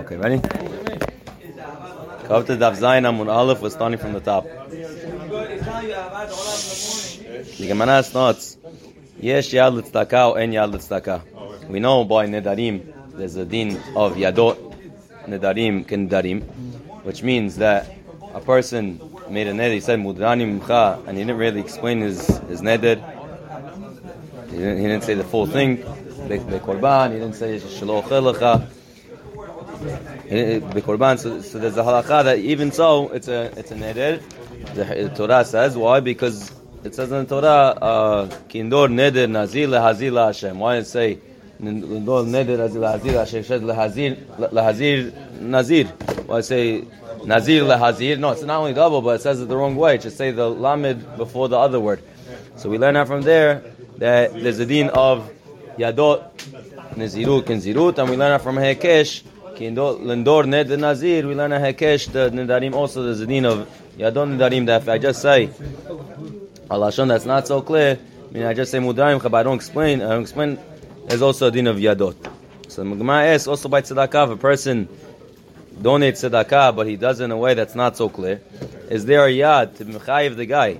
Okay, ready? Kav to Daf Zayin Amun Aleph. We're starting from the top. The Gemara starts. Yes, Yad L'Tzedakah or En Yad L'Tzedakah. We know by Nedarim, there's a din of Yadot, Nedarim, Kendarim, which means that a person made a neder, he said, Mudrani Mcha, and he didn't really explain his neder. He didn't say the full thing. Bekorban, he didn't say Shelo Chelecha. So there's a halakha that even so, it's a neder. The Torah says, why? Because it says in the Torah, Kindor neder nazir lehazir laHashem. Why does it say, Kindor neder lehazir laHashem? It says lehazir nazir. Why say nazir lehazir? No, it's not only double, but it says it the wrong way. It should say the lamed before the other word. So we learn out from there that there's a din of yadot, nazirut, kinzirut, and we learn out from Hekesh, Kindor lendor neder nazir. We learn out Hekesh, the nedarim also, there's a din of yadot nedarim. That if I just say a lashon that's not so clear, I mean, I just say mudraim, but I don't explain, there's also a din of yadot. So the Gemara asks, also by tzedakah, if a person donates tzedakah, but he does it in a way that's not so clear, is there a yad to mechayiv the guy?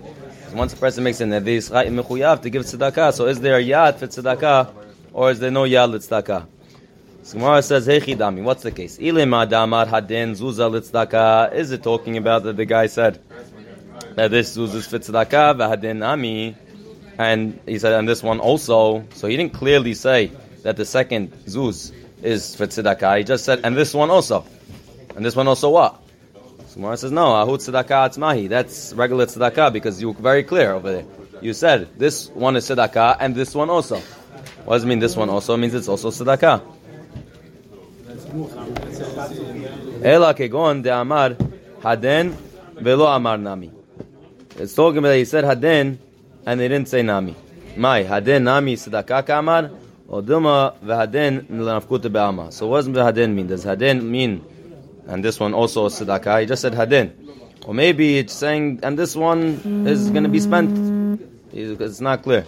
Once a person makes an neder, he's mechuyav to give tzedakah, so is there a yad for tzedakah, or is there no yad l'tzedakah? So Gemara says, hey chidami, what's the case? Ilema damar haden zuzah l'tzedakah, is it talking about that the guy said that this zuzah for tzedakah v'haden ami, and he said, and this one also. So he didn't clearly say that the second zuz is for tzedakah. He just said, and this one also, what? So Gemara says, no, ahut tzedakah atzmahi. That's regular tzedakah because you were very clear over there. You said this one is tzedakah and this one also. What does it mean? This one also, it means it's also tzedakah. Ela kegon de amar haden velo amar nami. It's talking about, he said haden, and they didn't say nami. Mai haden nami tzedakah kamar oduma v'haden l'nafkuta be'ama. So what does haden mean? Does haden mean, and this one also is tzedakah? He just said haden, or maybe it's saying, and this one is going to be spent. It's not clear.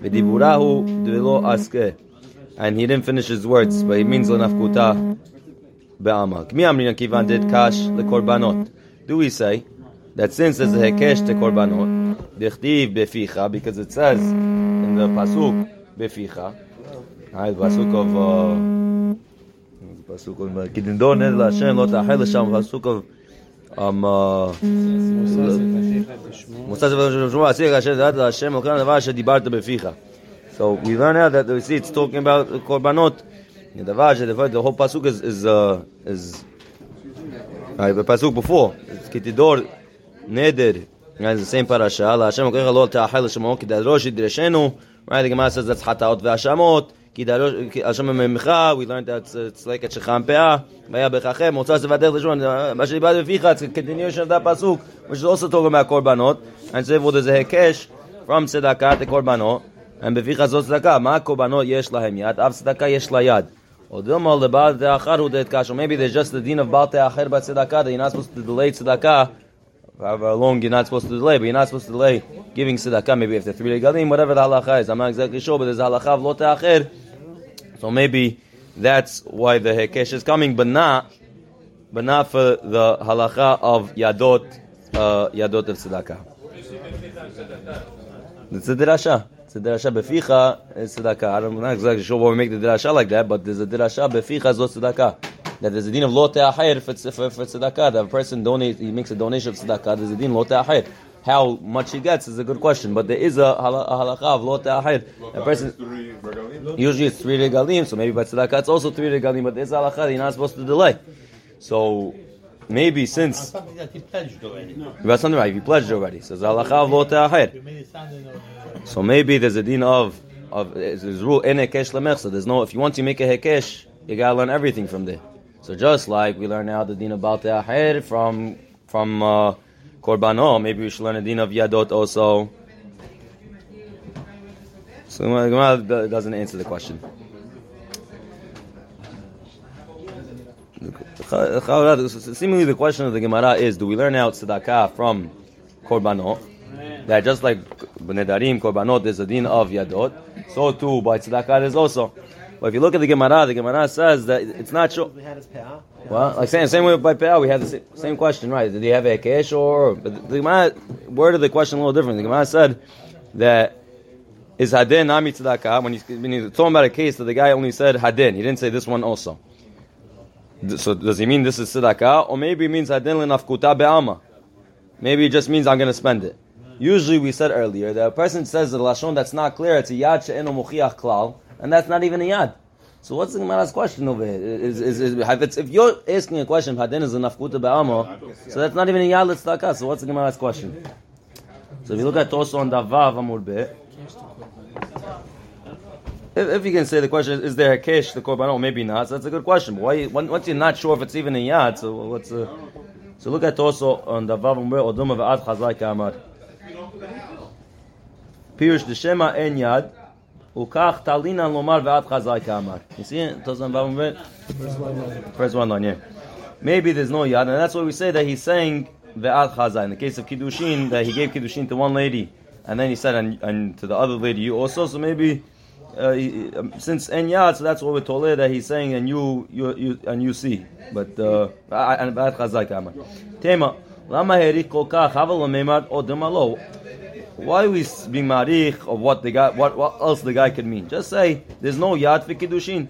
V'diburahu d'velo aske, and he didn't finish his words, but he means l'nafkuta be'ama. K'mi amrina kivan did kash lekorbanot. Do we say that since there's a hekesh to korbanot, dechtiv beficha, because it says in the pasuk beficha, pasuk of kidindor ned la'Hashem lo ta'achel l'sham, pasuk of Musa. So we learn out that we see it's talking about korbanot. The whole pasuk is the pasuk before it's kidindor neder, and the same parasha. LaHashem Okecha Lo Ta'achel L'Shamot Kidarosh Yidreshenu. Right, the Gemara says that's Hataot Ve'Ashamot Kidarosh Hashem Memcha. We learned that it's like a Shecham Peah Vaya Bechachem Motzas Vadech L'Shon Masher Yibad Ve'Ficha. It's a continuation of that pasuk, which is also talking about Korbanot. And so well, there's a Hekesh from Tzedakah to Korbanot, and Beficha Zot Tzedakah Ma Korbanot Yesh Lahem Yad Av Tzedakah Yesh Layad Odilma Lebal Te'achar Hu De'et Kash. Or maybe there's just the din of Bal Te'achar Ba Tzedakah, that you're not supposed to delay Tzedakah. However long you're not supposed to delay, but you're not supposed to delay giving tzedakah, maybe after 3 regalim, whatever the halacha is. I'm not exactly sure, but there's a halacha of lo ta'akhir. So maybe that's why the hekesh is coming, but not for the halacha of yadot of tzedakah. It's a derasha. It's a derasha beficha is tzedakah. I'm not exactly sure why we make the derasha like that, but there's a derasha beficha zot tzedakah. That there's a din of lo te'achir for tzedakah. That a person donates, he makes a donation of tzedakah, there's a din lo te'achir. How much he gets is a good question, but there is a halakha of lo te'achir. A person, usually it's 3 regalim, so maybe by tzedakah it's also 3 regalim, but there's a halakha that you're not supposed to delay. So maybe since something that he pledged already. That's something right, he pledged already. So there's a halakha of lo te'achir. So maybe there's a din of there's rule in hekesh lemech. So there's no, if you want to make a hekesh, you gotta learn everything from there. So just like we learn now the din of Bal Te'achir from Korbanot, maybe we should learn the din of Yadot also. So Gemara doesn't answer the question. Seemingly the question of the Gemara is, do we learn out Tzedakah from Korbanot? That just like Nedarim, Korbanot, there's a din of Yadot, so too by Tzedakah there's also. Well, if you look at the Gemara says that it's not sure. We had his peah. Well, like same way by peah, we had the same question, right? Did he have a kesh or? But the Gemara worded the question a little different. The Gemara said that is hadin nami tzedakah. When he's talking about a case that the guy only said hadin, he didn't say this one also. So does he mean this is tzedakah, or maybe it means hadin lenafkuta be'ama? Maybe it just means I'm going to spend it. Usually, we said earlier that a person says the lashon that's not clear. It's a yad she'eno muchiach klal, and that's not even a yad. So what's the Gemara's question over here? If you're asking a question, hadin is a nafkuta be'amo, so that's not even a yad l'tzedakah. So what's the Gemara's question? So if you look at Tosso on Davav Amur Be, if you can say the question is there a kesh the korban or maybe not, so that's a good question. But why once you're not sure if it's even a yad, so what's so look at Tosso on Davav Amur Be Odom Ve'ad Chazai Kamar. Pirush Deshema En Yad Ukach Talina Lomar Ve'ad Chazai Kamar. You see it? Tosso on Davav Amur Be. First one on yeah. Maybe there's no yad, and that's why we say that he's saying Ve'ad Chazai. In the case of Kiddushin, that he gave Kiddushin to one lady, and then he said and to the other lady, you also. So maybe since en yad, so that's what we're told that he's saying, and you and you see. But and Ve'ad Chazai Kamar. Tema Lama Herich Kol Kach Havel Meimad Odem Alo. Why are we being marich of what the guy, what else the guy could mean? Just say there's no yad for Kiddushin.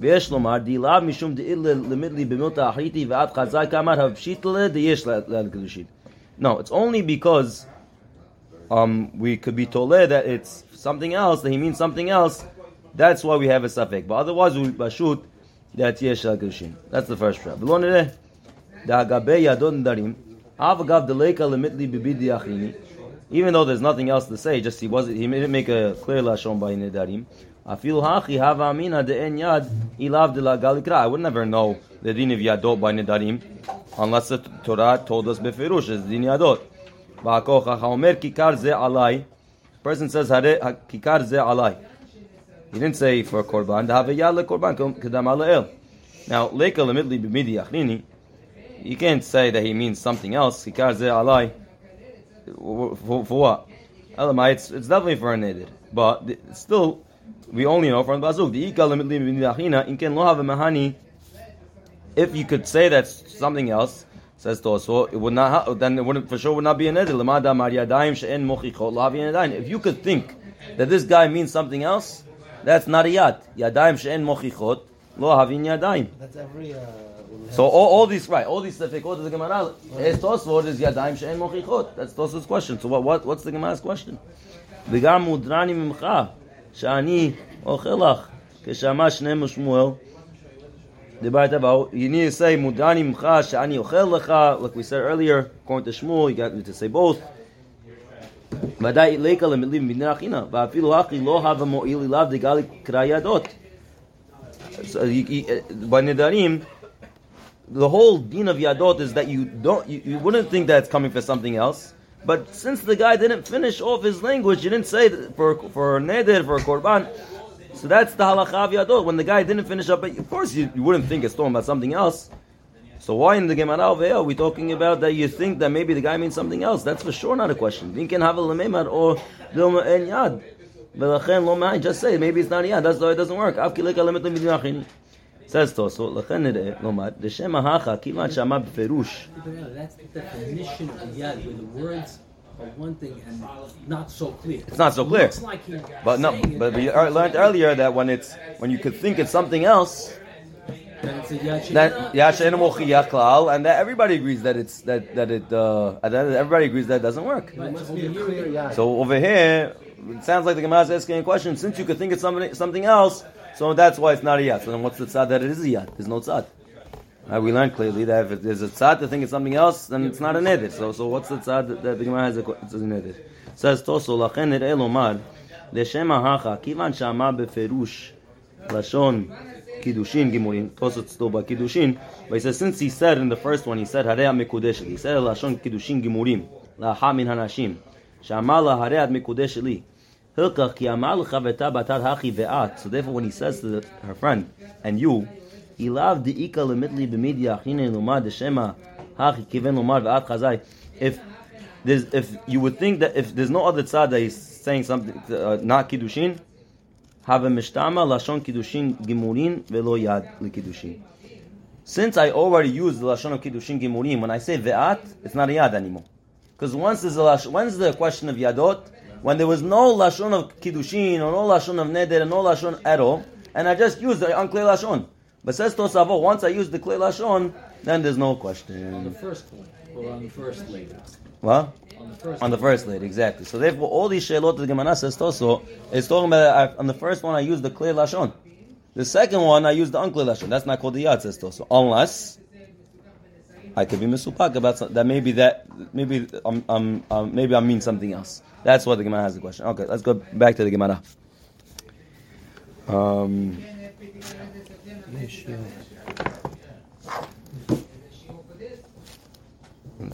V'yesh lomar dilav mishum de'il lemidli b'milta achriti ve'ad chazai kamar havshitale de'yesh le'al kedushin. No, it's only because we could be told that it's something else, that he means something else. That's why we have a safek. But otherwise, we bashut that yesh le'al kedushin. That's the first trap. Below nere da'agabe yadon darim avagav deleka lemidli b'bidi achrini. Even though there's nothing else to say, just he didn't make a clear lashon by nedarim. I would never know the din of yadot by nedarim unless the Torah told us befirush is din yadot. Person says kikar ze alai. He didn't say for korban. Now you can't say that he means something else. Kikar ze alai. For what? It's definitely for a neder, but still. We only know from the Bazuk. The Ika Limitli B'Nidachina in Ken Lohav Mahani. If you could say that's something else, says Tosfos, it would not. Then it wouldn't for sure would not be an edel. Lamada Mariadaim She'en Mochichot Lohav Yadaim. If you could think that this guy means something else, that's not a yad. Yadaim She'en Mochichot Lohav Yadaim. That's every. So all these right, all these tefekot of the Gemara. It's Tosfos is Yadaim She'en Mochichot. That's Tosfos' question. So what's the Gemara's question? V'gam Mudrani Mimcha. Shani ochelach keshamash nemu Shmuel. You need to say mudani mcha shani ochelacha, like we said earlier. According to Shmuel, you got to say both. So by nedarim, the whole din of yadot is that you wouldn't think that it's coming for something else. But since the guy didn't finish off his language, he didn't say for neder, for korban. So that's the halacha of yadot. When the guy didn't finish up, of course you wouldn't think it's talking about something else. So why in the Gemara over here are we talking about that you think that maybe the guy means something else? That's for sure not a question. You can have a lememar or en yad. Just say maybe it's not yad. That's why it doesn't work. Says Tosso, Lachen Nireh, Lomad, the Shema Hacha, Kivan Shama B'Ferush. That's the definition of Yad, where the words are one thing and not so clear. It's not so clear. It's like you're but we learned earlier that when you could think it's something else, then it's a Yad, and that everybody agrees that it's everybody agrees that it doesn't work. Right. So over here, it sounds like the Gemara is asking a question. Since you could think it's something else. So that's why it's not a yad. So then what's the tzad that it is a yad? There's no tzad. Right, we learned clearly that if there's a tzad to think it's something else, then it's not a neder. So what's the tzad that the Gemara has it's a neder? Says Tosso, Lachen Nireh Lomar, L'shema hacha, kivan shama beferush, lashon, kiddushin, gimurin, Tosso tzdoba, kiddushin. But he says, since he said in the first one, he said, hareah mekudeshet. He said, lashon, kiddushin, gimurim, laha min hanashim, shama lahareah mekudeshet li. So therefore, when he says to her friend, and you, he if you would think that if there's no other tzad that he's saying something not kiddushin, Since I already used the lashon of kiddushin gimurim, when I say ve'at, it's not a yad anymore. Because once there's the question of yadot, when there was no lashon of kiddushin or no lashon of neder and no lashon at all, and I just used the unclear lashon. But says Tosavot, once I use the clear lashon, then there's no question. On the first one, or on the first lady. What? On the first lady, exactly. So therefore, all these sheilot the Gemara says Toso is talking about. On the first one, I use the clear lashon. The second one, I use the unclear lashon. That's not called the yad, says Toso, unless I could be misupak about that. Maybe I mean something else. That's what the Gemara has the question. Okay, let's go back to the Gemara. Let's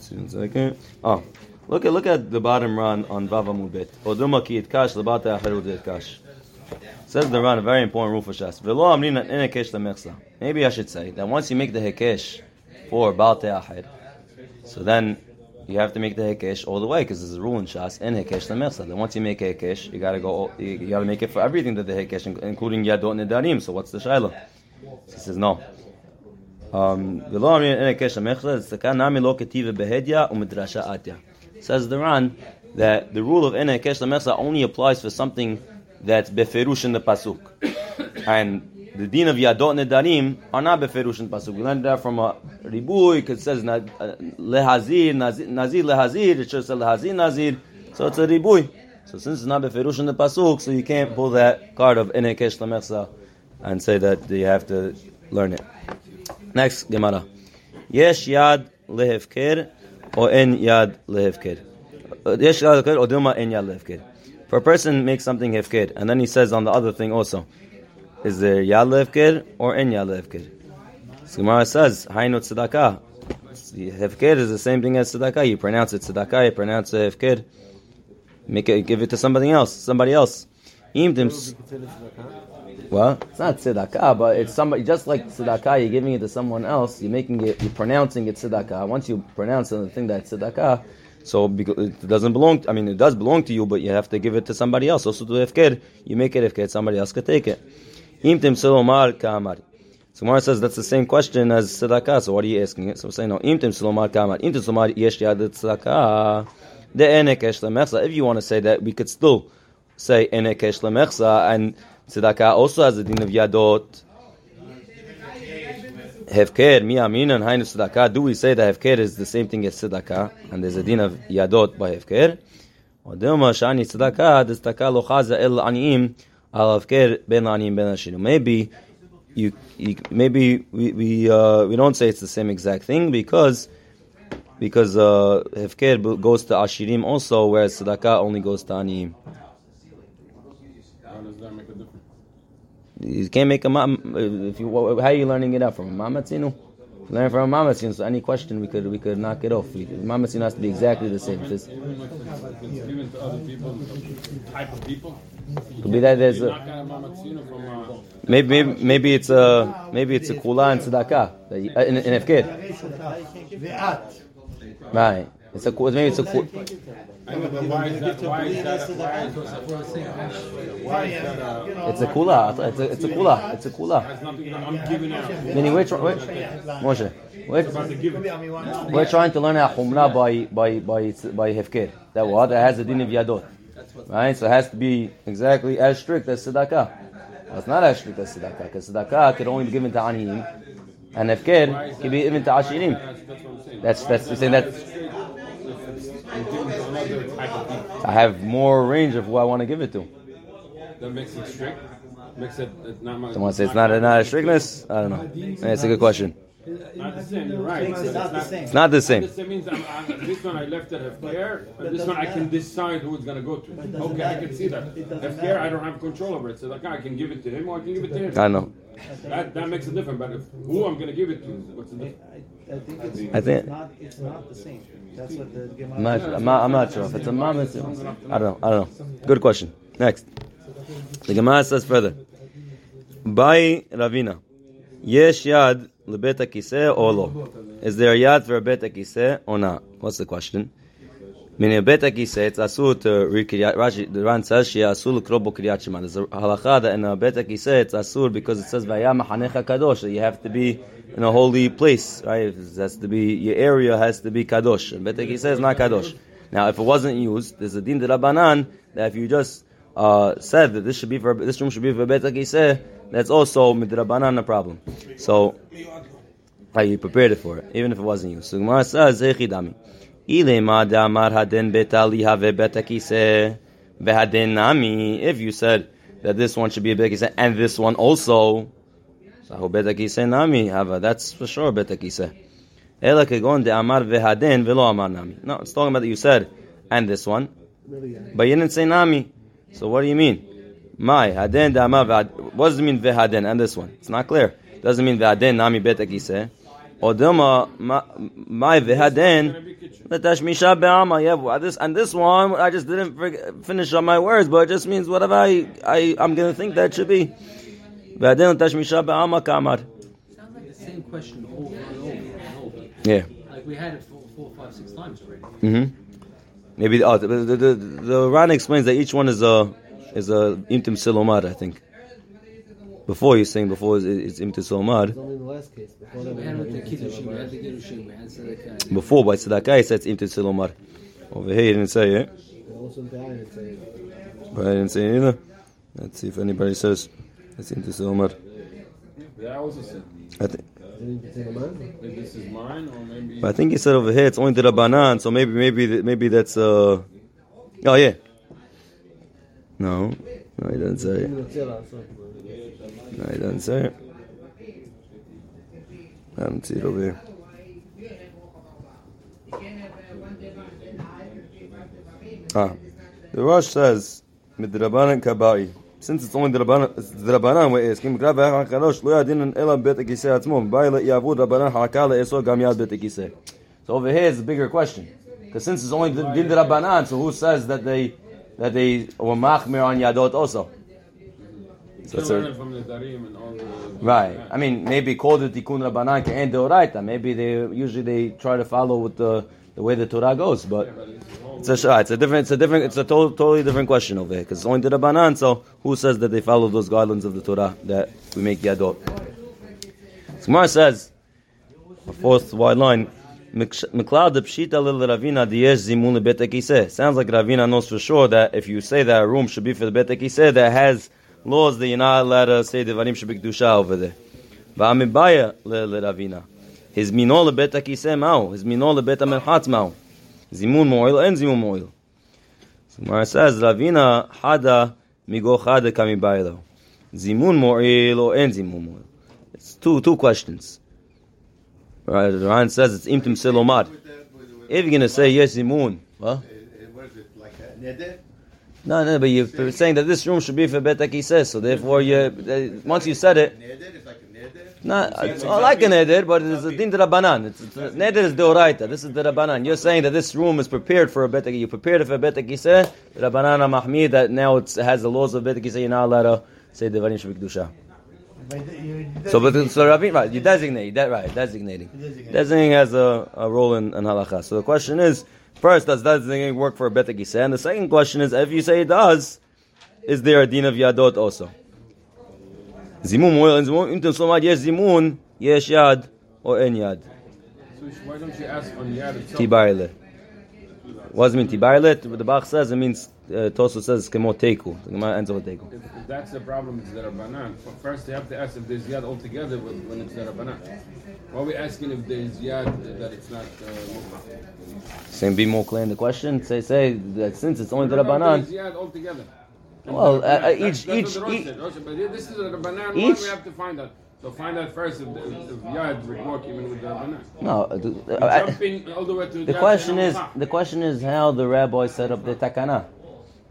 see one second. Oh, look at the bottom run on Vav Amud Bet. Oduma ki itkash lebata acheru itkash. Says the run, a very important rule for Shas. Velo amrin en hekesh lamechsa. Maybe I should say that once you make the hekesh for balta acher, so then you have to make the hekesh all the way because there's a rule in Shas en hekesh lamechsa. Then once you make a hekesh, you gotta make it for everything that the hekesh, including yadot nedarim. So what's the shayla? He says no. Says the Ran that the rule of Enei Hekesh Lamechsa only applies for something that's beferush in the pasuk, and the din of Yadot Nedarim are not beferush in the pasuk. We learned that from a Ribui because it says Lehazir Nazir Lehazir. It should say Lehazir Nazir, so it's a Ribui. So since it's not beferush in the pasuk, so you can't pull that card of Enei Hekesh Lamechsa and say that you have to learn it. Next Gemara. Yesh yad lehefker or en yad lehefker. Yesh yad lehefker or duma en yad lehefker. If a person makes something hefker and then he says on the other thing also, is there yad lehefker or en yad lehefker? So Gemara says, haynu tzedakah. Hefker is the same thing as tzedakah. You pronounce it tzedakah, you pronounce it hefker. Give it to somebody else. Well, it's not tzedakah, but it's somebody, just like tzedakah, you're giving it to someone else, you're pronouncing it tzedakah. Once you pronounce the thing that's tzedakah, so it doesn't belong, it does belong to you, but you have to give it to somebody else. Also to hefker, you make it hefker, somebody else could take it. So Mara says that's the same question as tzedakah, so what are you asking it? So we're saying no, if you want to say that, we could still say enekesh lemechsa, and tzedakah also has a din of yadot. Hefker, miyamin, and hainu tzedakah. Do we say that hefker is the same thing as tzedakah, and there's a din of yadot by hefker? Maybe we don't say it's the same exact thing because hefker goes to ashirim also, whereas tzedakah only goes to aniim. You can't make a how are you learning it out from mamatzinu? Learn from mamatzinu. So any question we could knock it off. Mamatzinu has to be exactly the same. Just given to other people, type of people. Could be that there's maybe it's a kula and tzedakah in hefker. Right. It's a kula. Meaning we're trying to learn a chumrah by hefker. That what it has a din of yadot, right? So it has to be exactly as strict as tzedakah. Well, it's not as strict as tzedakah because tzedakah could only be given to aniyim, and hefker can be given to ashirim. That's the thing that. I have more range of who I want to give it to. That makes it strict. Makes it not much. Someone says it's not a strictness. I don't know. That's a good question. Not the same. You're right. It's not the same. It means this one I left it hefker, and this one I can decide who it's going to go to. Okay, I can see that. Hefker, I don't have control over it. So like, I can give it to him or I can give it to him. I know. That makes a difference. But who I'm going to give it to? What's the difference? I think it's not the same. That's what the Gemara. I'm not sure. If it's a mamatzinu, I don't know. Good question. Next, the Gemara says further. By Ravina, yesh yad lebet hakiseh or lo? Is there a yad for a bet hakiseh or not? What's the question? Meaning, Betaki it's asur to read Kiryat. Rashi, the Ran says she asur l'krobo Kiryat Shema. There's a halacha that in Betaki it's asur because it says Vayam Hanecha Kadosh. That you have to be in a holy place, right? It has to be your area has to be Kadosh. And Betaki says not Kadosh. Now, if it wasn't used, there's a din de Rabbanan that if you just said that this should be for this room should be for Betaki, that's also midrabanan a problem. So, you prepared it for it, even if it wasn't used. So Gemara says Zechidami. If you said that this one should be a betakise and this one also, that's for sure betakise. No, it's talking about that you said and this one, but you didn't say nami. So what do you mean? What does it mean vehaden and this one? It's not clear. It doesn't mean vehaden nami betakise. Odoma my vehaden letash misha be'ama. Yeah, this one I just didn't finish on my words, but it just means whatever I'm gonna think that should be vehaden letash misha be'ama kamar. Sounds like the same question over and over and over. Yeah, like we had it 4, 5, 6 times already. Maybe the Ran explains that each one is a imtim silomar, I think. Before you sing, before it's Imti Solomad. Before by Tzedakah, he said it's Imti Solomad. Over here, he didn't say it. But I didn't say it either. Let's see if anybody says it's Imti Solomad. I also said this is mine, or maybe. But I think he said over here it's only the Rabbanan, so maybe that's. Oh, yeah. No, he doesn't say it. No, he doesn't say it. I don't see it over here. The Rosh says, "Midrabanan kabai." Since it's only the Rabbanan, we're asking. Grav ha'kadosh lo yadin ela betakiseh atzmum. Ba'ila yavud Rabbanan ha'kala esor gam yad betakiseh. So over here is a bigger question, because since it's only the Rabbanan, so who says that they were machmir on yadot also? So right. I mean, maybe called the Tikkun Rabbanan and Deoraita. Maybe they usually try to follow with the way the Torah goes, but it's a totally different question over here because it's only the Rabbanan. So who says that they follow those guidelines of the Torah that we make yadot? Gemara says a fourth wide line. Sounds like Ravina knows for sure that if you say that a room should be for the betakise, that has laws that you're not allowed to say Devarim Shebik Dusha over there. V'amibaya le'Ravina. His minol lebeta kiseh mao. His minol lebeta melchatz mao. Zimun mo'il and zimun mo'il. So Gemara says Ravina hada migo chada kamibaya lo. Zimun mo'il or en zimun mo'il. It's two questions. Right? Ryan says it's imtim selomad. If you're gonna say yes zimun, what? What is it like a neder? No, but you're saying that this room should be for betakise, so therefore, once you said it, it's like a neder. No, it's not like a neder, but it's a din d'Rabbanan. Neder is d'oraita. This is d'Rabbanan. You're saying that this room is prepared for a betakise. You prepared it for betakise. D'Rabbanan mahmid that now it has the laws of betakise. You're not allowed to say devarim shebikdusha. So Rabbi, right? You designate that, right? Designating has a role in halacha. So the question is. First, does that work for a betakise? And the second question is, if you say it does, is there a din of yadot also? Zimun oil and zimun into somad yes zimun yes yad or en yad. So why don't you ask on yad itself? Tibayle. What does it mean tibayle? The Bach says it means. Tosso says kemo teiku. The Gemara ends with teiku. If that's the problem, it's the Rabbanan. First, they have to ask if there's yad altogether when it's the Rabbanan. Why are we asking if there's yad that it's not? Same, be more clear in the question. Say that since it's only the Rabbanan. There's yad altogether. Well, this is the Rabbanan. Each, we have to find out. So find out first if yad would work even with the Rabbanan. No, the question is how the rabbi set up the takana.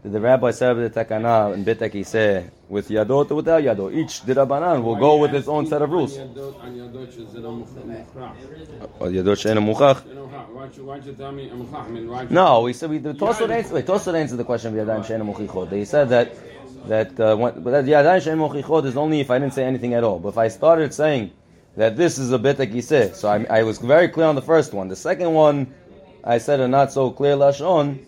Did the rabbi set up the takana and betakise with yadot or without yadot? Each the Rabbanan will go with its own set of rules. No, we said Tosfot answered the question of yadayim she'ein mochichot. They said that yadayim she'ein mochichot is only if I didn't say anything at all. But if I started saying that this is a betakise, so I was very clear on the first one. The second one. I said a not so clear lashon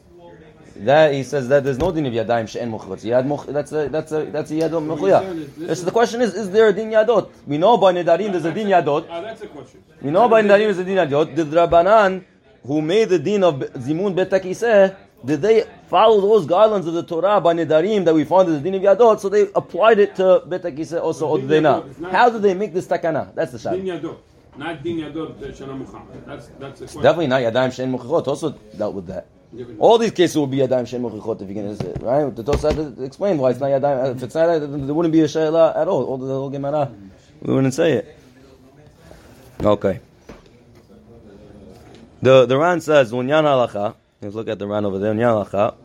that he says that there's no din of yadayim she'en mochiyot. That's a yad mochiyah. The question is there a din yadot? We know by nedarim there's a din yadot. That's a question. We know by nedarim there's a din yadot. Did Rabbanan, who made the din of zimun bet hakiseh, did they follow those guidelines of the Torah by nedarim that we found in the din of yadot? So they applied it to bet hakiseh also, or did they not? How do they make this takana? That's the shayla. Not din yadot shana muhammad. That's the question. Definitely not yadayim she'en mochiyot. Also dealt with that. All these cases will be yadayim she'en mochiyot if you can say it, right? The Tosafot explained why it's not yadayim. If it's not yadayim, there wouldn't be a shayla at all. All the whole Gemara, we wouldn't say it. Okay. The Ran says unyan halacha. Let's look at the Ran over there. Unyan halacha.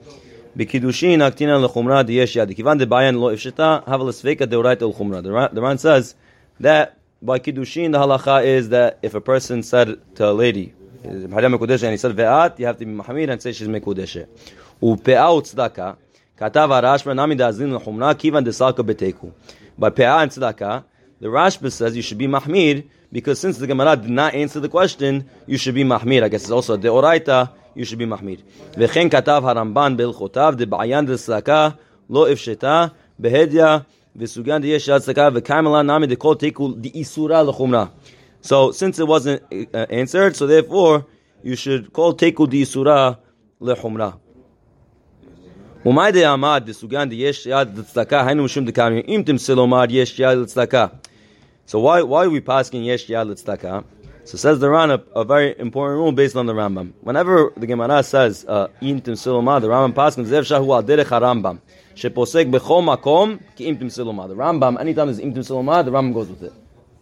B'kiddushin aktinan lechumra diyesh yad. Kivan debayan lo ifshita havel sveka deoraita lechumra. The Ran says that by kiddushin the halacha is that if a person said to a lady, and he said ve'at, you have to be mahamid and say she's mekudeshe. Upe'ah u'tzedaka katav ha'rashba nami da'azlin l'chumra kivan desalka beteku. By pe'ah and tzedaka, the Rashba says you should be mahmir, because since the Gemara did not answer the question, you should be mahmir. I guess it's also a deoraita, you should be mahmir. V'chen katav haramban be'ilchotav de'ba'yan de'saka lo ifsheta behedya v'sugan de'yesh ha'saka v'kaimala nami de'kol teku de'isura l'chumra. So since it wasn't answered, so therefore you should call teku de'isura l'chumra. Umay de'amad v'sugan de'yesh ha'saka hainu mishum de'kamim im timselomad yesh ha'saka. So why are we passing yesh yad l'tzedakah? So says the Ran a very important rule based on the Rambam. Whenever the Gemara says im timsil umah, the Rambam passes zev shahu al derech harambam sheposek bechol makom ki im timsil umah. The Rambam, anytime there's im timsil umah, the Rambam goes with it.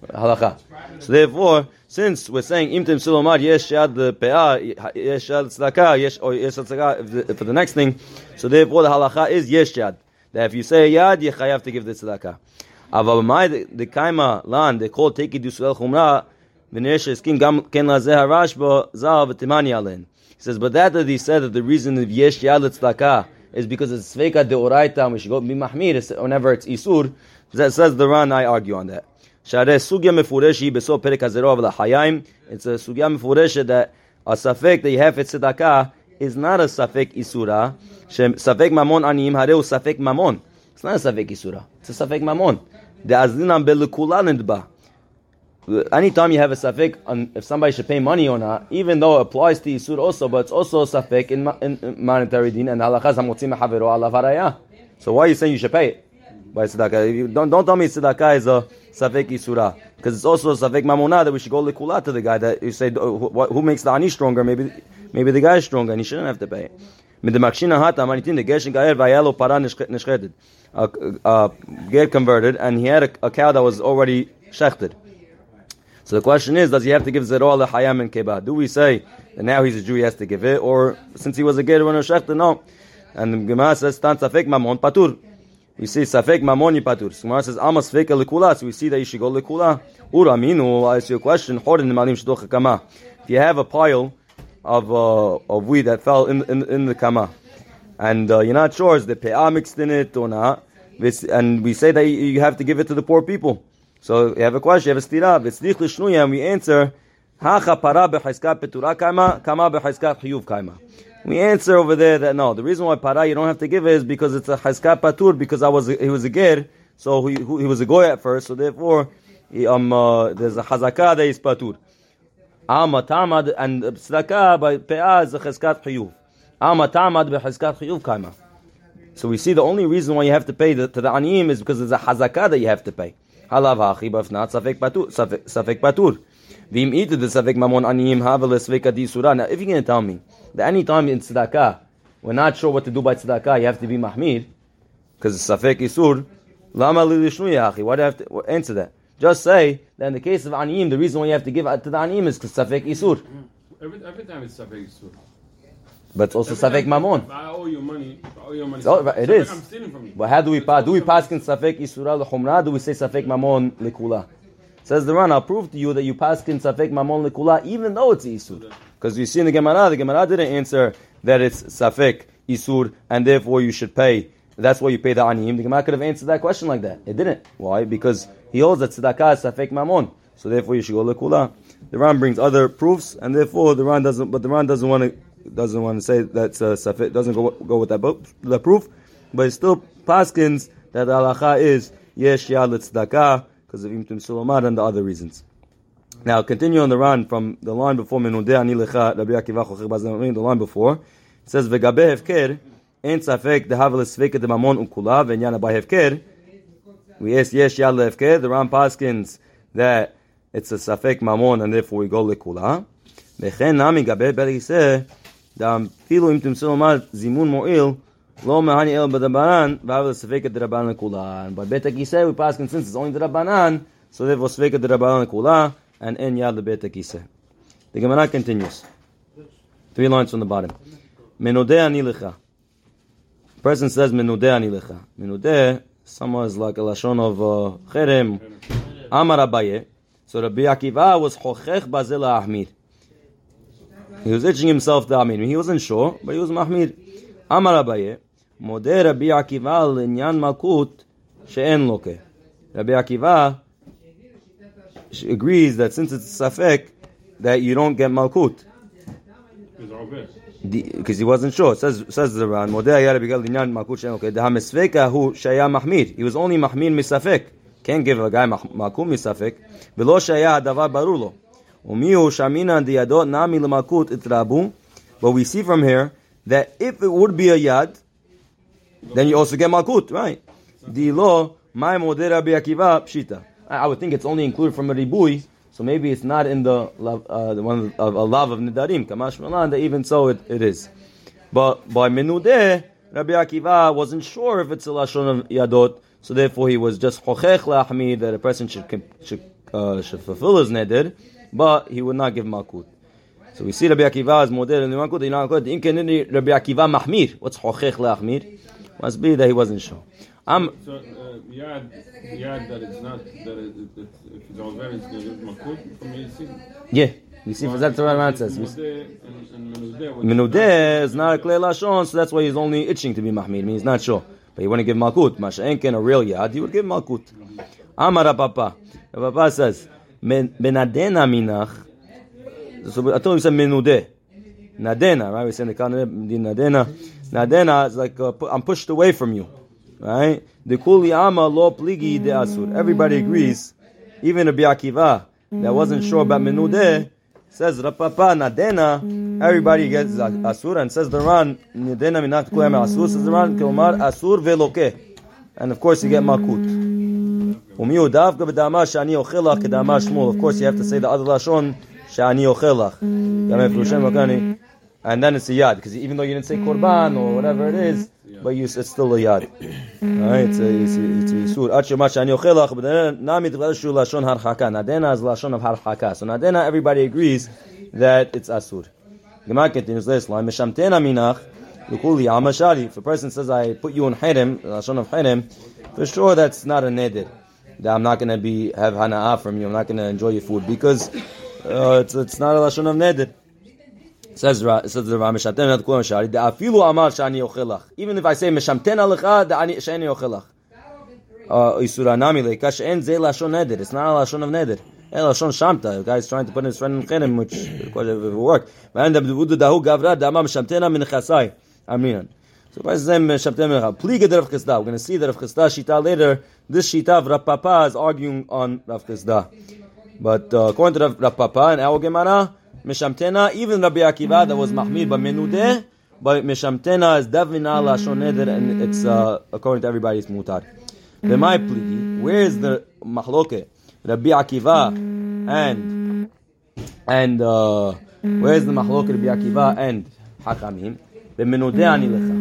Halacha. So therefore, since we're saying im timsil umah yesh yad the peah yesh yad l'tzedakah yesh or yesh l'tzedakah for the next thing, so therefore the halacha is yesh yad. That if you say yad, you have to give the tzedakah. The kaima lan they call take it dusuel chumra v'neshiskin gam ken lazeh rashba zav v'timani alen. He says, but that he said that the reason of yesh yad l'tzedakah is because it's sveika deoraita and we should go be mahmir whenever it's isur. That says the Ran. I argue on that. Shareh sugya mefureshi beso perek hazerov l'chayim. It's a sugya mefureshi that a safek that you have at tzedakah is not a safek isura. Safek mamon aniim hareu safek mamon. It's not a safek isura. It's a safek mamon. Anytime you have a safek on if somebody should pay money or not, even though it applies to Yisur also, but it's also a safek in monetary din and halachas hamotzi mehavero alav haraya. So why are you saying you should pay it by tzedakah? Don't tell me tzedakah is a safek Yisura, because it's also a safek mamonah that we should go likulah to the guy that you say who makes the ani stronger. Maybe the guy is stronger and he shouldn't have to pay. Get converted, and he had a cow that was already shechted. So the question is, does he have to give zero l'chayam and keba? Do we say that now he's a Jew, he has to give it, or since he was a ger when he was shechted, no? And the Gemara says, "Tan safek mamon patur." You see, safek mamon yipatur. So Gemara says, "Amas safek l'kula." So we see that you should go l'kula. Uraminu, I ask you a question. If you have a pile of wheat that fell in the kama, and you're not sure is the pe'ah mixed in it or not, and we say that you have to give it to the poor people. So you have a question, you have a stira, and we answer, we answer over there that no, the reason why para you don't have to give it is because it's a chazka patur, because he was a ger, so he was a goy at first, so therefore there's a chazaka that is patur. Amatamad and tzedakah by pe'ah is a cheskat chiyuv. Amatamad by cheskat chiyuv kaima. So we see the only reason why you have to pay to the aniyim is because there's a hazakah that you have to pay. Halav hachi, but if not, safek patur. V'im itu the safek mamon aniyim havel esveka disurah. Now, if you're going to tell me that any time in tzedakah we're not sure what to do by tzedakah, you have to be mahmir because it's safek isur. Lama lilishnu yachi. Why do I have to answer that? Just say that in the case of aniyim, the reason why you have to give to the aniyim is because safek isur. Every time it's safek isur. But it's also safek mamon. I owe you money. It safek is. I'm stealing from you. But how do we pass? Do we pass in safek isura l'chumra? Do we say safek mamon l'kula? Says the Ran, I'll prove to you that you pass in safek mamon l'kula even though it's isur. Because you see in the Gemara didn't answer that it's safek isur and therefore you should pay. That's why you pay the aniyim. The Gemara could have answered that question like that. It didn't. Why? Because he holds that tzedakah is safek mamon. So therefore, you should go lekula. The Ran brings other proofs, and therefore the Ran doesn't. But the Ran doesn't want to say that's safek. Doesn't go with that the proof, but it still paskins that the halacha is yesh yad l'tzedakah because of imtum sulomad and the other reasons. Now continue on the Ran from the line before menudeh ani lecha Rabbi Akiva chocher bazamim. The line before it says vegabe hefker ein safek dehavel sveket demamon ukula ve'nyan by hefker. We ask yesh yad lefker. The Ran paskins that. It's a safek mamon, and therefore we go lekula. Mechen nami gabe beriseh dam filu imtum selomad zimun moil lo mehani el b'drabanan v'avel safek d'drabanan lekula. And by betakiseh we pass since it's only d'drabanan, so therefore safek d'drabanan lekula and en yad lebetakiseh. The Gemara continues. 3 lines from the bottom. Menudeh ani lecha. Person says menudeh ani lecha. Menudeh somewhat is like a lashon of cherem. Amar Abaye. So Rabbi Akiva was chochech bazel ahmir. He was itching himself to ahmir. He wasn't sure, but he was mahmir. Amar Abaye, modeh Rabbi Akiva l'inyan malkut she'en loke. Rabbi Akiva agrees that since it's safek, that you don't get malkut. Because he wasn't sure. Says the Ran, modeh ya Rabbi Akiva l'inyan malkut she'en loke. Deha mesveka hu she'ya mahmir. He was only mahmir misafek. Can't give a guy makum misafek. V'lo shaya hadavar barur lo. Umihu shamina diyado nami l'malkut itrabu. But we see from here that if it would be a yad, then you also get malkut, right? Di lo my modeh Rabbi Akiva pshita. I would think it's only included from a ribui, so maybe it's not in the one of a lav of nedarim. Kamash malan. Even so, it is. But by menudeh, Rabbi Akiva wasn't sure if it's a lashon of yadot. So therefore, he was just chochech lahmid that a person should fulfill his neder, but he would not give malkut. So we see Rabbi Akiva as model in the malkut. In Rabbi Akiva mahmir. What's chochech lahmid? Must be that he wasn't sure. Yad that it's not that if it's all there, it's going to give malkut from Yitzchak. Yeah, we see for that the Ran says. Menudeh is not a clear lashon, so that's why he's only itching to be mahmir. He's not sure. But he wouldn't give malkut. Mashenken, a real yad, he would give malkut. Amar Papa. Papa says, Benadena minach. So I told you said menudeh. Nadena, right? We say in the Nadena. Nadena is like, I'm pushed away from you. Right? The kuli ama lo pligi de asur. Everybody agrees, even Rabbi Akiva, that wasn't sure about menudeh, says Rapapa Nadena, everybody gets Asur, and says the Ran Nadena minat koyam Asur, says the Ran Kilmar Asur veloke, and of course you get Malkut. Of course you have to say the other lashon Shani Ochelach, and then it's a yad because even though you didn't say korban or whatever it is, but it's still a yad. All right, it's a yisur. At shema shani ochelach, but then nami t'vadashu lashon harchaka. Nadena is lashon of harchaka. So nadena, everybody agrees that it's asur. Gemara continues this line: Meshamtena minach l'kuli amashari. If a person says I put you in harem, lashon of harem, for sure that's not a neder. That I'm not going to have hana'ah from you. I'm not going to enjoy your food because it's not a lashon of neder. Says the Rambam, Meshamtena not kulam shari. The afilu amar shani ochelach. Even if I say Meshamtena lecha, the shani ochelach. Isura nami leika she'en ze lashon neder. It's not a lashon of neder. El lashon shamta. The guy's trying to put his friend in chenim, which of course it will work. And the Buddha dahu gavra dama Meshamtena min chasai. Aminan. So by saying Meshamtena lecha, pliga de Rav Chisda. We're going to see the Rav Chisda shita later. This shita of Rav Papa is arguing on Rav Chisda, but according to Rav Papa and our Gemara. Meshamtena, even Rabbi Akiva that was mahmir, but menudeh, but Meshamtena is davina lashon neder, and it's according to everybody it's mutar. My plea, where is the mahloke, Rabbi Akiva, and where is the mahloke, Rabbi Akiva and hakamim? The menudeh ani lecha.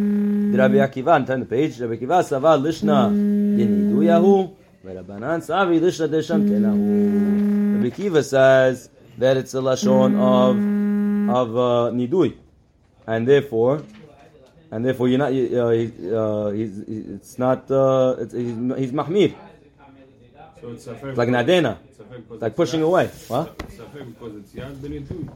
The Rabbi Akiva, and turn the page. Rabbi Akiva sava lishna yenidu yahu, ve'Rabanan savi lishna deshamtenahu. Rabbi Akiva says that it's a lashon of nidui, and therefore you're not. He's mahmir. So it's like nadena, like pushing away. What? It's because it's yad ben nidui.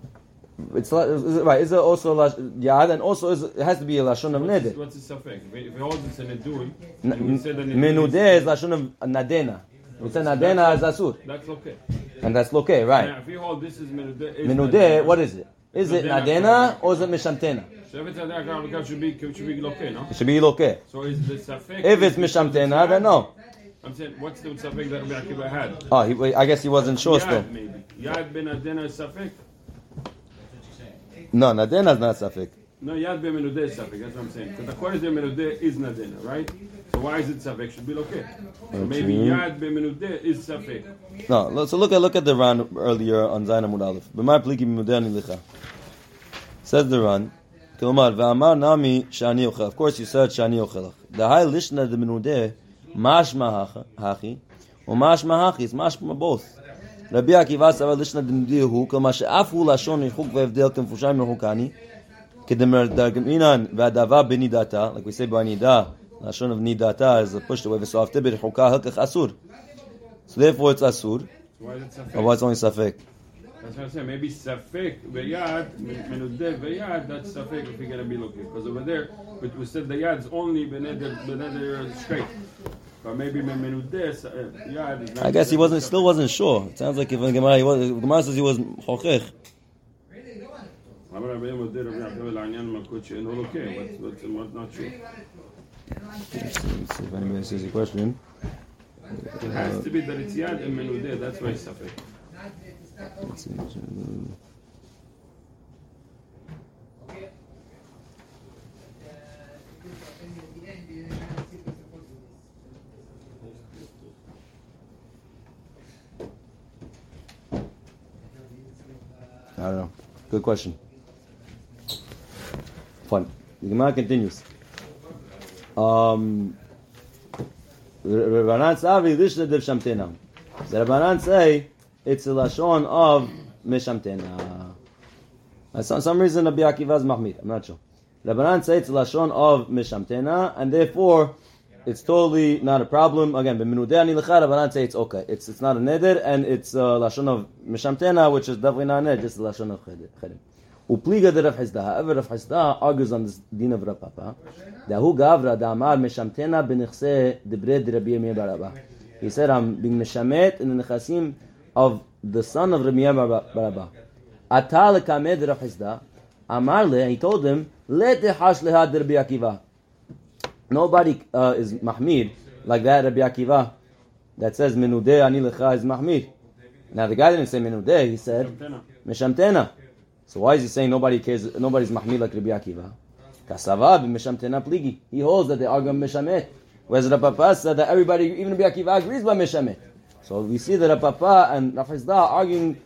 It's right. Is it also yad, and also it has to be a lashon of neder. What's the safek? If it holds it's a nidui, menudeh is lashon of nadena. We said nadena is asur. That's okay. And that's okay, right? Yeah, if you hold this is menudeh, what is it? Is it nadena or is it mishamtena? It should be lokeh. So is the safek? If it's mishamtena, then no. I'm saying, what's the safek that Rabbi Akiva had? Oh, I guess he wasn't sure still. Maybe. Yad ben nadena is safek. No, nadena is not safek. No, yad ben menudeh is safek. That's what I'm saying. Because according to menudeh is nadena, right? So why is it safek? Should be lokeh. So maybe yad ben menudeh is safek. No, so look at the Ran earlier on Zayin Amud Aleph. B'mar pliki b'mudeh nilicha. Says the Ran. Of course, you said shani ochelach. The high lishna the menudeh mashma hachi or mashma hachi. It's mashma both. Rabbi Akiva said lishna the menudeh hu kol masha'afu lashon yichuk ve'evdel kemfushai merukani kedemar dargim inan ve'adava benidata. Like we say by nida, lashon of nidata is pushed away. So after berchukah hilkach asur. So therefore, it's asur. Why is it safek? Or why it's only safek? That's what I'm saying. Maybe safek v'yad, menudeh v'yad. That's safek if you're gonna be looking, because over there, but we said the yad's only beneder straight. But maybe menudeh yad is not. I guess he wasn't. Still wasn't sure. It sounds like even Gemara says he was chochech. What's not sure? Let's see if anybody says a question. It has to be that it's yad and menudeh. That's why it's safek. I don't know. Good question. Fun. The Gemara continues. The Rabbanan say it's a lashon of mishamtena. For some reason, Rabbi Akiva is mahmir. I'm not sure. Rabbanan say it's a lashon of mishamtena, and therefore, it's totally not a problem. Again, b'menudeh ani l'cha, Rabbanan say it's okay. It's not a neder, and it's a lashon of mishamtena, which is definitely not a neder. Just a lashon of chedim. Upliga de Rav Hizda. However, Rav Hizda argues on this din of Rav Papa. Dahu gavra da'amar mishamtena b'nechse debre de Rabbi Yemei bar Abba. He said, I'm being mishamet in the nechasim of the son of Rabbi Yemei bar Abba. Atal kamed Rav Hizda. Amarle, he told him, let the hash leha de Rabbi Akiva. Nobody is mahmid like that Rabbi Akiva that says menudeh ani lecha is mahmid. Now the guy didn't say menudeh, he said mishamtena. So why is he saying nobody cares? Nobody's mahmid like Rabbi Akiva. Kasava b'mishamtena pligi. He holds that they argue mishamet. Whereas Rav Papa said that everybody, even Rabbi Akiva, agrees by mishamet. So we see that Rav Papa and Rav Hizda arguing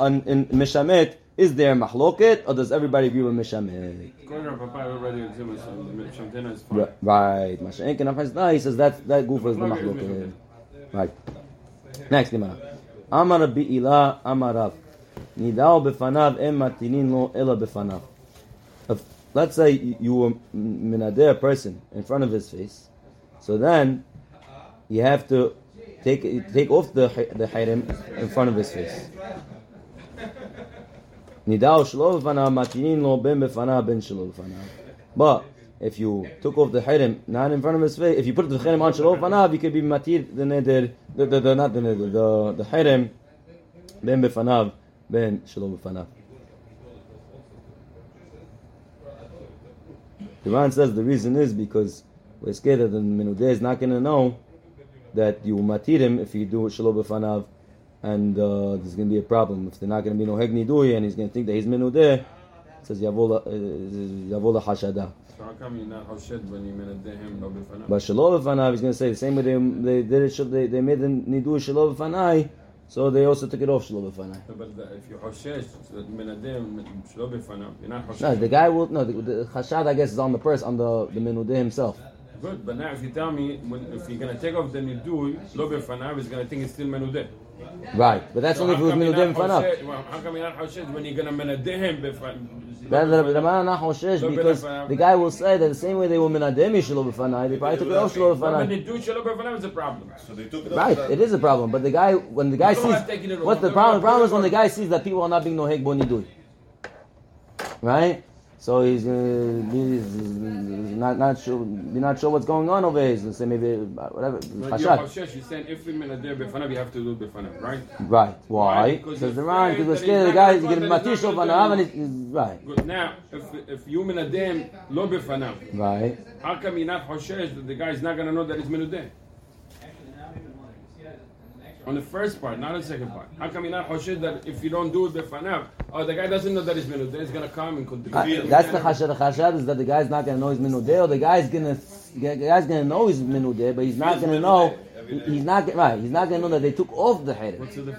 in mishamet. Is there mahloket, or does everybody agree with mishamet? Right. Mashenk and Rav Hizda, he says that goof is the mahloket. Right. Next Gemara. Amar Rabbi Ila Amarav. Nidao befanav em matinin lo ela befanav. Let's say you were minader a person in front of his face, so then you have to take off the hirim in front of his face. Nidao shlo befanav matinin lo ben befanav ben shlo befanav. But if you took off the hirim not in front of his face, if you put the hirim on shlo befanav, you could be matir the neder the hirim ben befanav. Ben Shalom B'fanav. The Ran says the reason is because we're scared that the Menudeh is not going to know that you matir him if you do Shalom B'fanav, and there's going to be a problem. If they're not going to be no Hegni Dui, and he's going to think that he's Menudeh, says Yavola Hashada. So how come you're not Hashad when you Menudeh him B'fanav? But Shalom B'fanav is going to say the same way they made the Nidui Shalom B'fanav. So they also took it off shlo b'fanai. But if you hoshesh, shlo b'fanai, you're not hoshesh. No, the guy will no. The chashad, I guess, is on the purse, on the menudeh himself. Good, but now if you tell me, if you're gonna take off the nidui, shlo b'fanai, he's gonna think it's still menudeh. Right, but that's so only if it was menudeh b'fanai. Well, how come you're not hoshesh when you're gonna menudeh him b'fanai? The man not hoshesh because the guy will say that the same way they will menudeh me shlo b'fanai, they probably took it off shlo b'fanai. When nidui shlo b'fanai is a problem. So they took it off. Right, it is a problem, but the guy when the guy sees what's the problem? The problem is when the guy sees that people are not being no heg bo nidui. Right. So he's not sure what's going on over here. So say maybe whatever. But you're saying every minute there before you have to do before, right? Right. Why? Because the Ran, because we're scared the guy is getting matish over and he's right. Good. Now, if you minadem lo before, right? How come you're not hoshesh that the guy is not gonna know that it's minadem? On the first part, not the second part. How come you're not hoshed that if you don't do it befanav, oh, the guy doesn't know that he's minudeh, he's going to come and continue. That's the chashad. The chashad is that the guy's not going to know he's minudeh, or the guy's going to know he's minudeh, but he's not going to know. He's not right. He's not going to know that they took off the head. The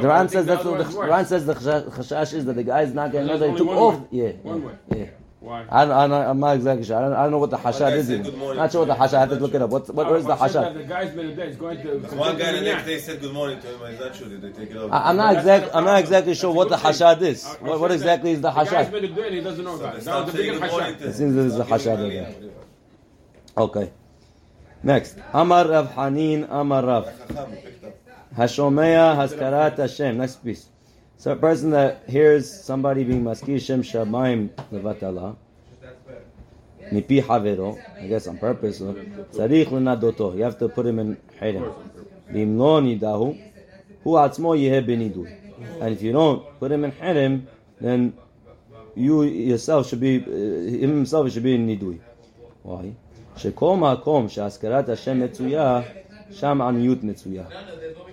Ran says that's what the Ran says. The chashash is that the guy's not going to know that they took off. Way. Yeah. One way. Yeah. Why? I'm not exactly sure. I don't know what the hashad is. Not sure what the hashad. I have to look it up. Where is the hashad? The guy's minudeh is going to. One guy the next day said good morning to him. I'm not sure that they take it off. I'm not exactly sure what the hashad is. What exactly is the hashad? The guy's minudeh and he doesn't know that. That's the bigger hashad. It seems there's a hashad again. Okay. Next. Amar Rav Hanin Amar Rav. Hashomea Haskarat Hashem. Next piece. So a person that hears somebody being maskir Shem Shamayim levatala, mipi havero, I guess on purpose, tzarich lenadoto. You have to put him in hiram. Limlo nidahu, hu atzmo yeheh benidu. And if you don't put him in hiram, then you yourself should be, himself should be in nidui. Why? Shekol ma'akom shehaskarat Hashem metzuya, sham aniyut metzuya.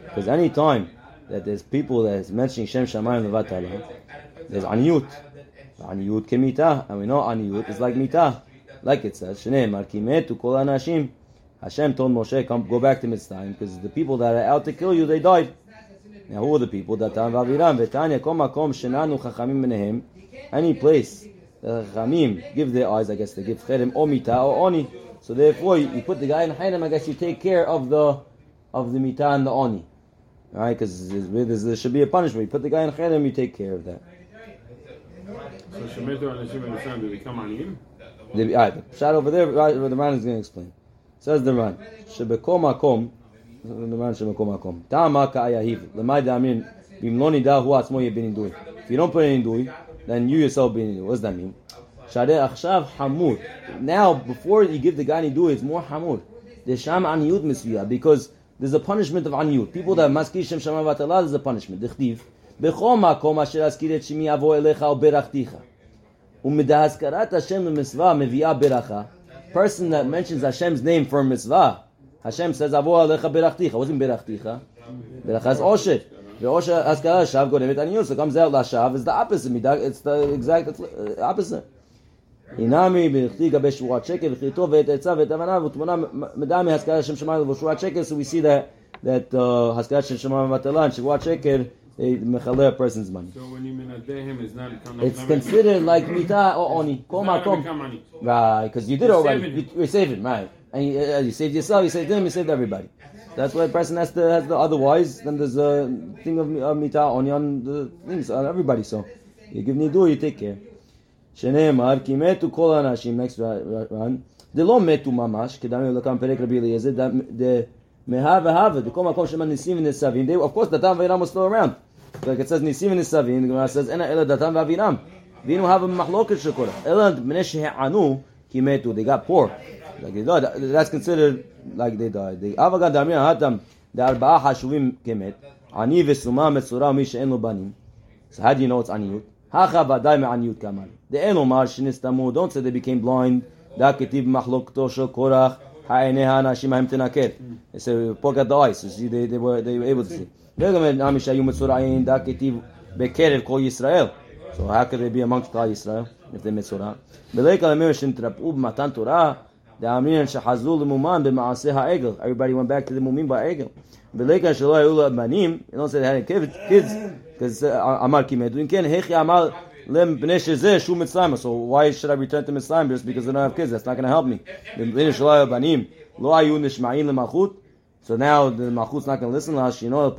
Because any time that there's people that is mentioning Shem Shamayim Levat Ha'ala, there's aniyut. Aniyut ke mitah, and we know aniyut is like mitah, like it says. Shnei markimet to kol anashim. Hashem told Moshe, "Come, go back to Mitzrayim, because the people that are out to kill you, they died." Now, who are the people? Datan v'Aviram v'Tanya komakom shenanu chachamim menehem. Any place the chachamim give their eyes, I guess they give cherem or mitah or oni. So therefore, you put the guy in cherem. I guess you take care of the mitah and the oni. Right, because there should be a punishment. You put the guy in Kherim, you take care of that. So Shemeter and Hashem and Hashem, do they come on him? The shot over there, the Ran is going to explain. Says the Ran, Shebekom Akom, Ta'ama Ka'ayahiv, Lemay Da'amin, Bimloni Da'hu Atzmo Yebin Indui. If you don't put in Indui, then you yourself be in Indui. What does that mean? Shadeh Achshav Hamud. Now, before you give the guy Indui, it's more Hamud. The Sham Aniyud Mesuyah, because there's a punishment of aniyut. People that maskir Shem Shamayim Levat Ha'ala, there's a punishment. Dichtiv. Bechol makom asher azkir et shimi avo elecha o berachticha. U'midahazkarat Hashem l'mitzvah mevi'ah beracha. Person that mentions Hashem's name for a mitzvah, Hashem says avo elecha berachticha. What's in berachticha? Beracha is osher. The osher azkarat shav gorevet aniyut. So comes out lashav is the opposite. It's the exact opposite. Inami b'chti gabe shurat shekel v'chito v'et etzav v'et avanav v'tmona medami haskarat Shem Shamayim v'shurat shurat shekel. So we see that haskarat Shem Shamayim Levat Ha'ala and shurat shekel they mechaleh a person's money. So when you menadeh him, it's considered like mitah or oni. Kom. Right, because you did already. You're saving, right? And you saved yourself, you saved him, you saved everybody. That's why a person has to. Otherwise, then there's a thing of mitah oni on the things on everybody. So you give nidu, you take care. Sheneimar ki metu kol hanashim. Next one, the lo metu mamash. Kedami lekam perek Rabbi Eliezer. The mehav v'hav. The kol makom shema nisim v'nesavim. They, of course, Datan v'Aviram was still around. Like it says nisim v'nesavim. The Gemara says ena ela Datan v'Aviram. V'inu have a machloket shekora. Ela b'nei she'anu ki metu. They got poor. Like they died. That's considered like they died. The avagad damir hatam. The arba'ah hashuvim kemet. Ani v'suma metzura mi she'en lo banim. So how do you know it's aniyut? Hacha v'adai me'aniyut kamal. The Enomar shenistamu, don't say they became blind. Da ketiv machlokto shel Korach ha'enei ha'anashim ha'em tenaket. They say poke at the eyes. So see, they were able to see. Da ketiv bekerev kol Yisrael. So how could they be amongst all Yisrael if they mitzora? B'leikal emir shenitrapu b'matan Torah. The Amir shehazul l'muman b'maaseh ha'egel. Everybody went back to the mumim by egel. B'leikal shelo ha'ul banim. Don't say they had kids because Amar kimedu. In ken hechi Amar. So why should I return to Mitzrayim just because I don't have kids? That's not going to help me. So now the Malchut's not going to listen to Hashino,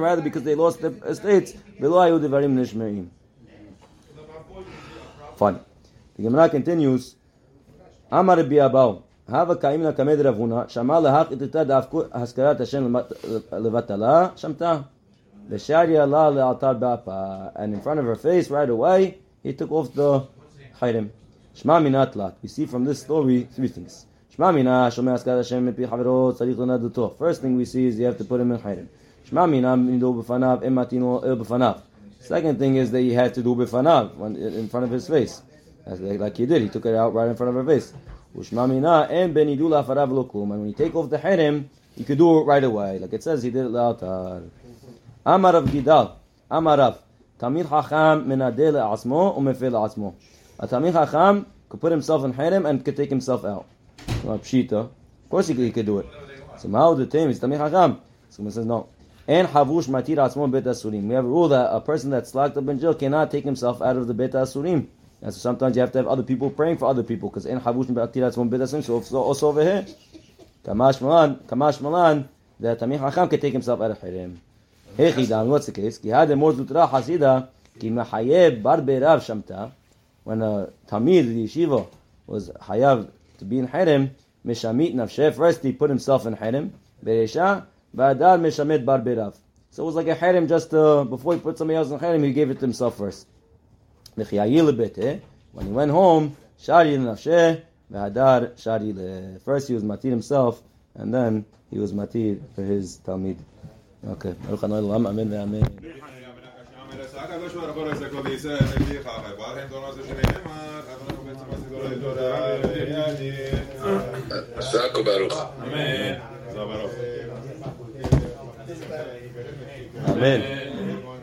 rather because they lost their estates. Fine. The Gemara continues. Amar biabao hava kaimna kamed ravuna shamal lahak itita dafku haskarat Hashem levatala shamta. And in front of her face, right away, he took off the Hiram. We see from this story three things. First thing we see is you have to put him in Hiram. Second thing is that he had to do bifanav in front of his face. Like he did, he took it out right in front of her face. And when you take off the Hiram, you could do it right away. Like it says, he did it la'atar. Amar of Gidal, Amar of Tamir Chacham menadeh le'asmo umefeh le'asmo. A Tamir Chacham could put himself in Hiram and could take himself out. Pshita, of course he could do it. Somehow the team is Tamir Chacham. Someone says no. And Havush Matir Asmo Beit Asurim. We have a rule that a person that's locked up in jail cannot take himself out of the Beit Asurim. And so sometimes you have to have other people praying for other people because in Havush Matir Asmo Beit Asurim. So also over here, Kamash Malan, that Tamir Chacham could take himself out of Hiram. What's the case? When a Tamir, the yeshiva, was Hayav to be in Hiram, Mishamit Nafsheh, first he put himself in Hiram, Beresha, Vadar Mishamit Bar Berav. So it was like a Hiram just before he put somebody else in Hiram, he gave it to himself first. When he went home, Sharil Nafsheh, Vadar Sharil. First he was Matir himself, and then he was Matir for his Talmid. Okay. Amen.